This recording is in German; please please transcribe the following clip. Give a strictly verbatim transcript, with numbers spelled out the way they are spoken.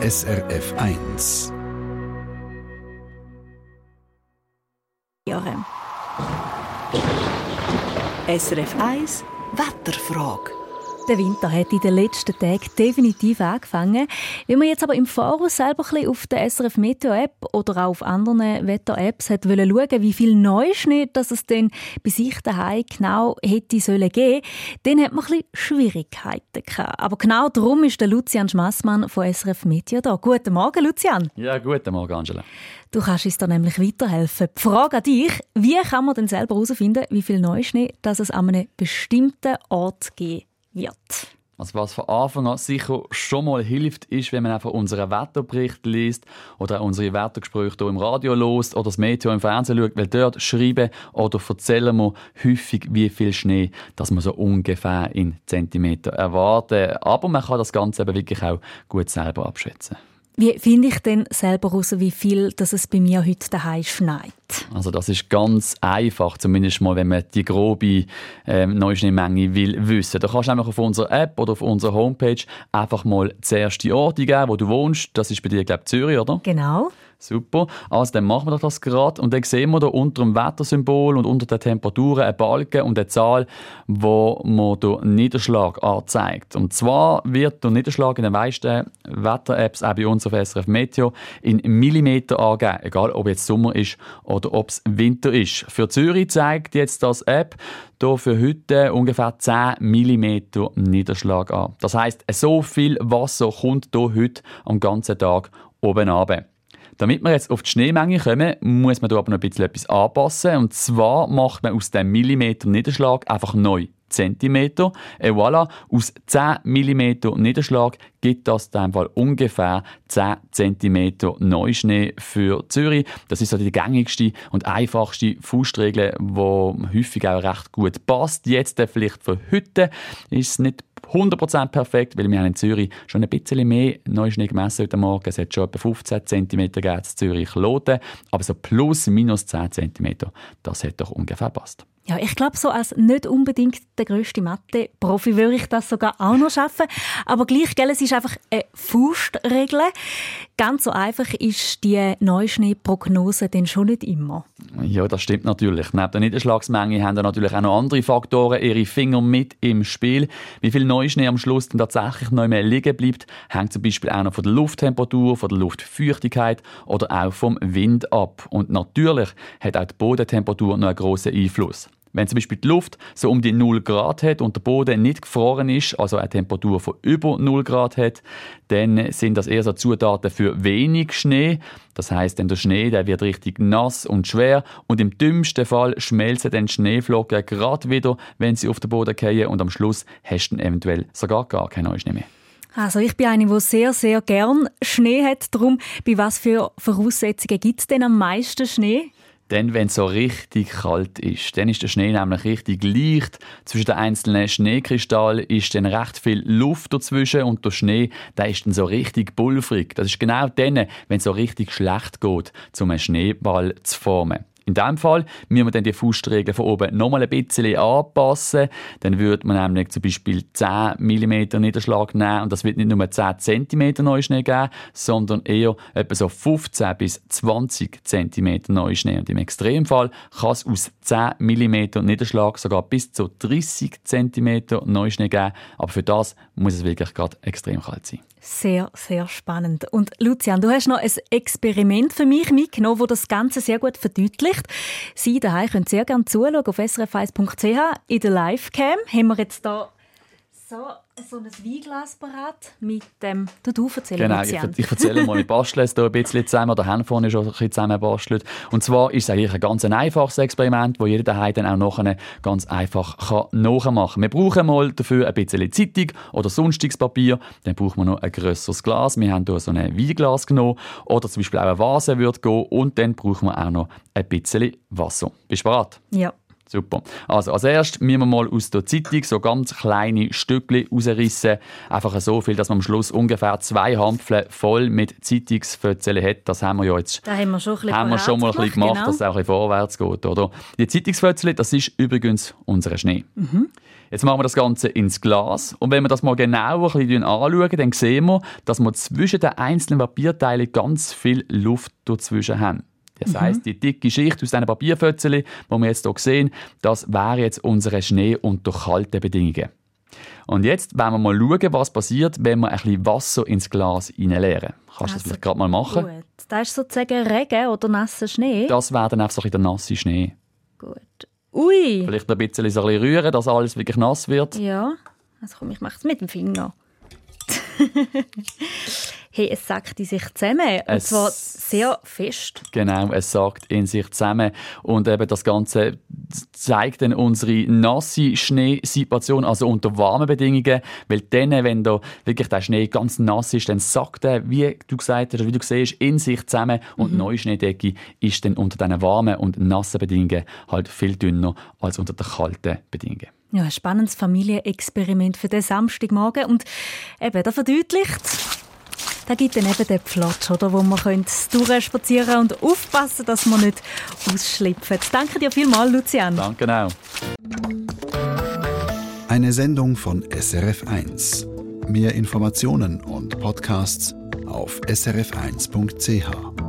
S R F eins. S R F eins Wetterfrage. Der Winter hat in den letzten Tagen definitiv angefangen. Wenn man jetzt aber im Voraus selber ein bisschen auf der S R F-Meteo-App oder auch auf anderen Wetter-Apps hat wollen schauen, wie viel Neuschnee das es denn bei sich daheim genau hätte sollen geben, dann hat man ein bisschen Schwierigkeiten gehabt. Aber genau darum ist der Lucian Schmassmann von S R F-Meteo da. Guten Morgen, Lucian. Ja, guten Morgen, Angela. Du kannst uns da nämlich weiterhelfen. Die Frage an dich, wie kann man denn selber herausfinden, wie viel Neuschnee das es an einem bestimmten Ort gibt? Wird. Also was von Anfang an sicher schon mal hilft, ist, wenn man einfach unseren Wetterbericht liest oder unsere Wettergespräche hier im Radio hört oder das Meteo im Fernsehen schaut, weil dort schreiben oder erzählen wir häufig, wie viel Schnee dass man so ungefähr in Zentimeter erwarten. Aber man kann das Ganze eben wirklich auch gut selber abschätzen. Wie finde ich denn selber raus, wie viel dass es bei mir heute daheim schneit? Also das ist ganz einfach, zumindest mal, wenn man die grobe ähm, Neuschneemenge will wissen. Da kannst du einfach auf unserer App oder auf unserer Homepage einfach mal zuerst die Orte geben, wo du wohnst. Das ist bei dir, glaube ich, Zürich, oder? Genau. Super. Also dann machen wir doch das gerade und dann sehen wir da unter dem Wettersymbol und unter den Temperaturen einen Balken und eine Zahl, wo man den Niederschlag anzeigt. Und zwar wird der Niederschlag in den meisten Wetter-Apps, auch bei uns auf S R F Meteo, in Millimeter angegeben, egal ob jetzt Sommer ist oder ob es Winter ist. Für Zürich zeigt jetzt das App hier für heute ungefähr zehn Millimeter Niederschlag an. Das heisst, so viel Wasser kommt hier heute am ganzen Tag oben runter. Damit wir jetzt auf die Schneemenge kommen, muss man da aber noch ein bisschen etwas anpassen. Und zwar macht man aus dem Millimeter Niederschlag einfach neun Zentimeter. Et voilà, aus zehn Millimeter Niederschlag gibt das in diesem Fall ungefähr zehn Zentimeter Neuschnee für Zürich. Das ist so die gängigste und einfachste Faustregel, die häufig auch recht gut passt. Jetzt vielleicht für heute ist es nicht hundert Prozent perfekt, weil wir haben in Zürich schon ein bisschen mehr Neuschnee gemessen heute Morgen. Es hat schon etwa fünfzehn Zentimeter gegeben in Zürich-Loten. Aber so plus minus zehn Zentimeter, das hat doch ungefähr passt. Ja, ich glaube, so als nicht unbedingt der grösste Mathe-Profi würde ich das sogar auch noch schaffen. Aber gleich, gell, es ist einfach eine Faustregel. Ganz so einfach ist die Neuschneeprognose denn schon nicht immer. Ja, das stimmt natürlich. Neben der Niederschlagsmenge haben da natürlich auch noch andere Faktoren ihre Finger mit im Spiel. Wie viel Neuschnee am Schluss denn tatsächlich noch mehr liegen bleibt, hängt zum Beispiel auch noch von der Lufttemperatur, von der Luftfeuchtigkeit oder auch vom Wind ab. Und natürlich hat auch die Bodentemperatur noch einen grossen Einfluss. Wenn zum Beispiel die Luft so um die null Grad hat und der Boden nicht gefroren ist, also eine Temperatur von über null Grad hat, dann sind das eher so Zutaten für wenig Schnee. Das heisst, der Schnee der wird richtig nass und schwer und im dümmsten Fall schmelzen dann Schneeflocken gerade wieder, wenn sie auf den Boden fallen und am Schluss hast du dann eventuell sogar gar keinen Neuschnee mehr. Also ich bin eine, die sehr, sehr gern Schnee hat. Darum, bei was für Voraussetzungen gibt es denn am meisten Schnee? Denn wenn es so richtig kalt ist, dann ist der Schnee nämlich richtig leicht. Zwischen den einzelnen Schneekristallen ist dann recht viel Luft dazwischen und der Schnee der ist dann so richtig pulverig. Das ist genau dann, wenn es so richtig schlecht geht, um einen Schneeball zu formen. In diesem Fall müssen wir dann die Faustregel von oben noch mal ein bisschen anpassen. Dann würde man nämlich zum Beispiel zehn Millimeter Niederschlag nehmen und das wird nicht nur zehn Zentimeter Neuschnee geben, sondern eher etwa so fünfzehn bis zwanzig Zentimeter Neuschnee. Und im Extremfall kann es aus zehn Millimeter Niederschlag sogar bis zu dreissig Zentimeter Neuschnee geben. Aber für das muss es wirklich gerade extrem kalt sein. Sehr, sehr spannend. Und Lucian, du hast noch ein Experiment für mich mitgenommen, das das Ganze sehr gut verdeutlicht. Sie daheim können sehr gerne zuschauen auf s r f eins punkt c h. In der Livecam haben wir jetzt hier so, so ein Weinglas parat mit dem... Ähm, du erzählst, genau, Lucian. Ich, ich erzähle mal, ich bastle es hier ein bisschen zusammen. Da haben wir vorhin schon ein bisschen zusammen bastelt. Und zwar ist es eigentlich ein ganz einfaches Experiment, das jeder daheim dann auch nachher ganz einfach nachmachen kann. Wir brauchen mal dafür ein bisschen Zeitung oder sonstiges Papier. Dann brauchen wir noch ein grösseres Glas. Wir haben hier so ein Weinglas genommen. Oder zum Beispiel auch eine Vase würde gehen. Und dann brauchen wir auch noch ein bisschen Wasser. Bist du bereit? Ja. Super. Also als erstes müssen wir mal aus der Zeitung so ganz kleine Stückchen rausrissen. Einfach so viel, dass man am Schluss ungefähr zwei Handflächen voll mit Zeitungsfötzeln hat. Das haben wir ja jetzt da haben wir schon, ein haben wir schon mal ein bisschen gemacht, genau. Dass es auch ein bisschen vorwärts geht. Oder? Die Zeitungsfötzeln, das ist übrigens unser Schnee. Mhm. Jetzt machen wir das Ganze ins Glas. Und wenn wir das mal genauer ein bisschen anschauen, dann sehen wir, dass wir zwischen den einzelnen Papierteilen ganz viel Luft dazwischen haben. Das heisst, die dicke Schicht aus diesen Papierfötzchen, die wir jetzt hier sehen, das wäre jetzt unser Schnee unter kalten Bedingungen. Und jetzt wollen wir mal schauen, was passiert, wenn wir ein bisschen Wasser ins Glas reinleeren. Kannst du also, das vielleicht gerade mal machen? Gut. Das ist sozusagen Regen oder nasser Schnee? Das wäre dann einfach so ein bisschen der nasse Schnee. Gut. Ui! Vielleicht ein bisschen, so ein bisschen rühren, dass alles wirklich nass wird. Ja. Also komm, ich mache es mit dem Finger. Hey, es sackt in sich zusammen. Und es zwar sehr fest. Genau, es sackt in sich zusammen. Und eben das Ganze zeigt dann unsere nasse Schneesituation, also unter warmen Bedingungen. Weil dann, wenn da wirklich der Schnee ganz nass ist, dann sackt er, wie du gesagt hast, wie du siehst, in sich zusammen. Und mhm. neue Schneedecke ist dann unter diesen warmen und nassen Bedingungen halt viel dünner als unter den kalten Bedingungen. Ja, ein spannendes Familienexperiment für den Samstagmorgen. Und eben, das verdeutlicht... Da gibt dann eben den Platz, oder, wo man durchspazieren kann und aufpassen, dass man nicht ausschlüpfen. Danke dir vielmals, Lucian. Danke auch. Eine Sendung von S R F eins. Mehr Informationen und Podcasts auf S R F eins Punkt C H.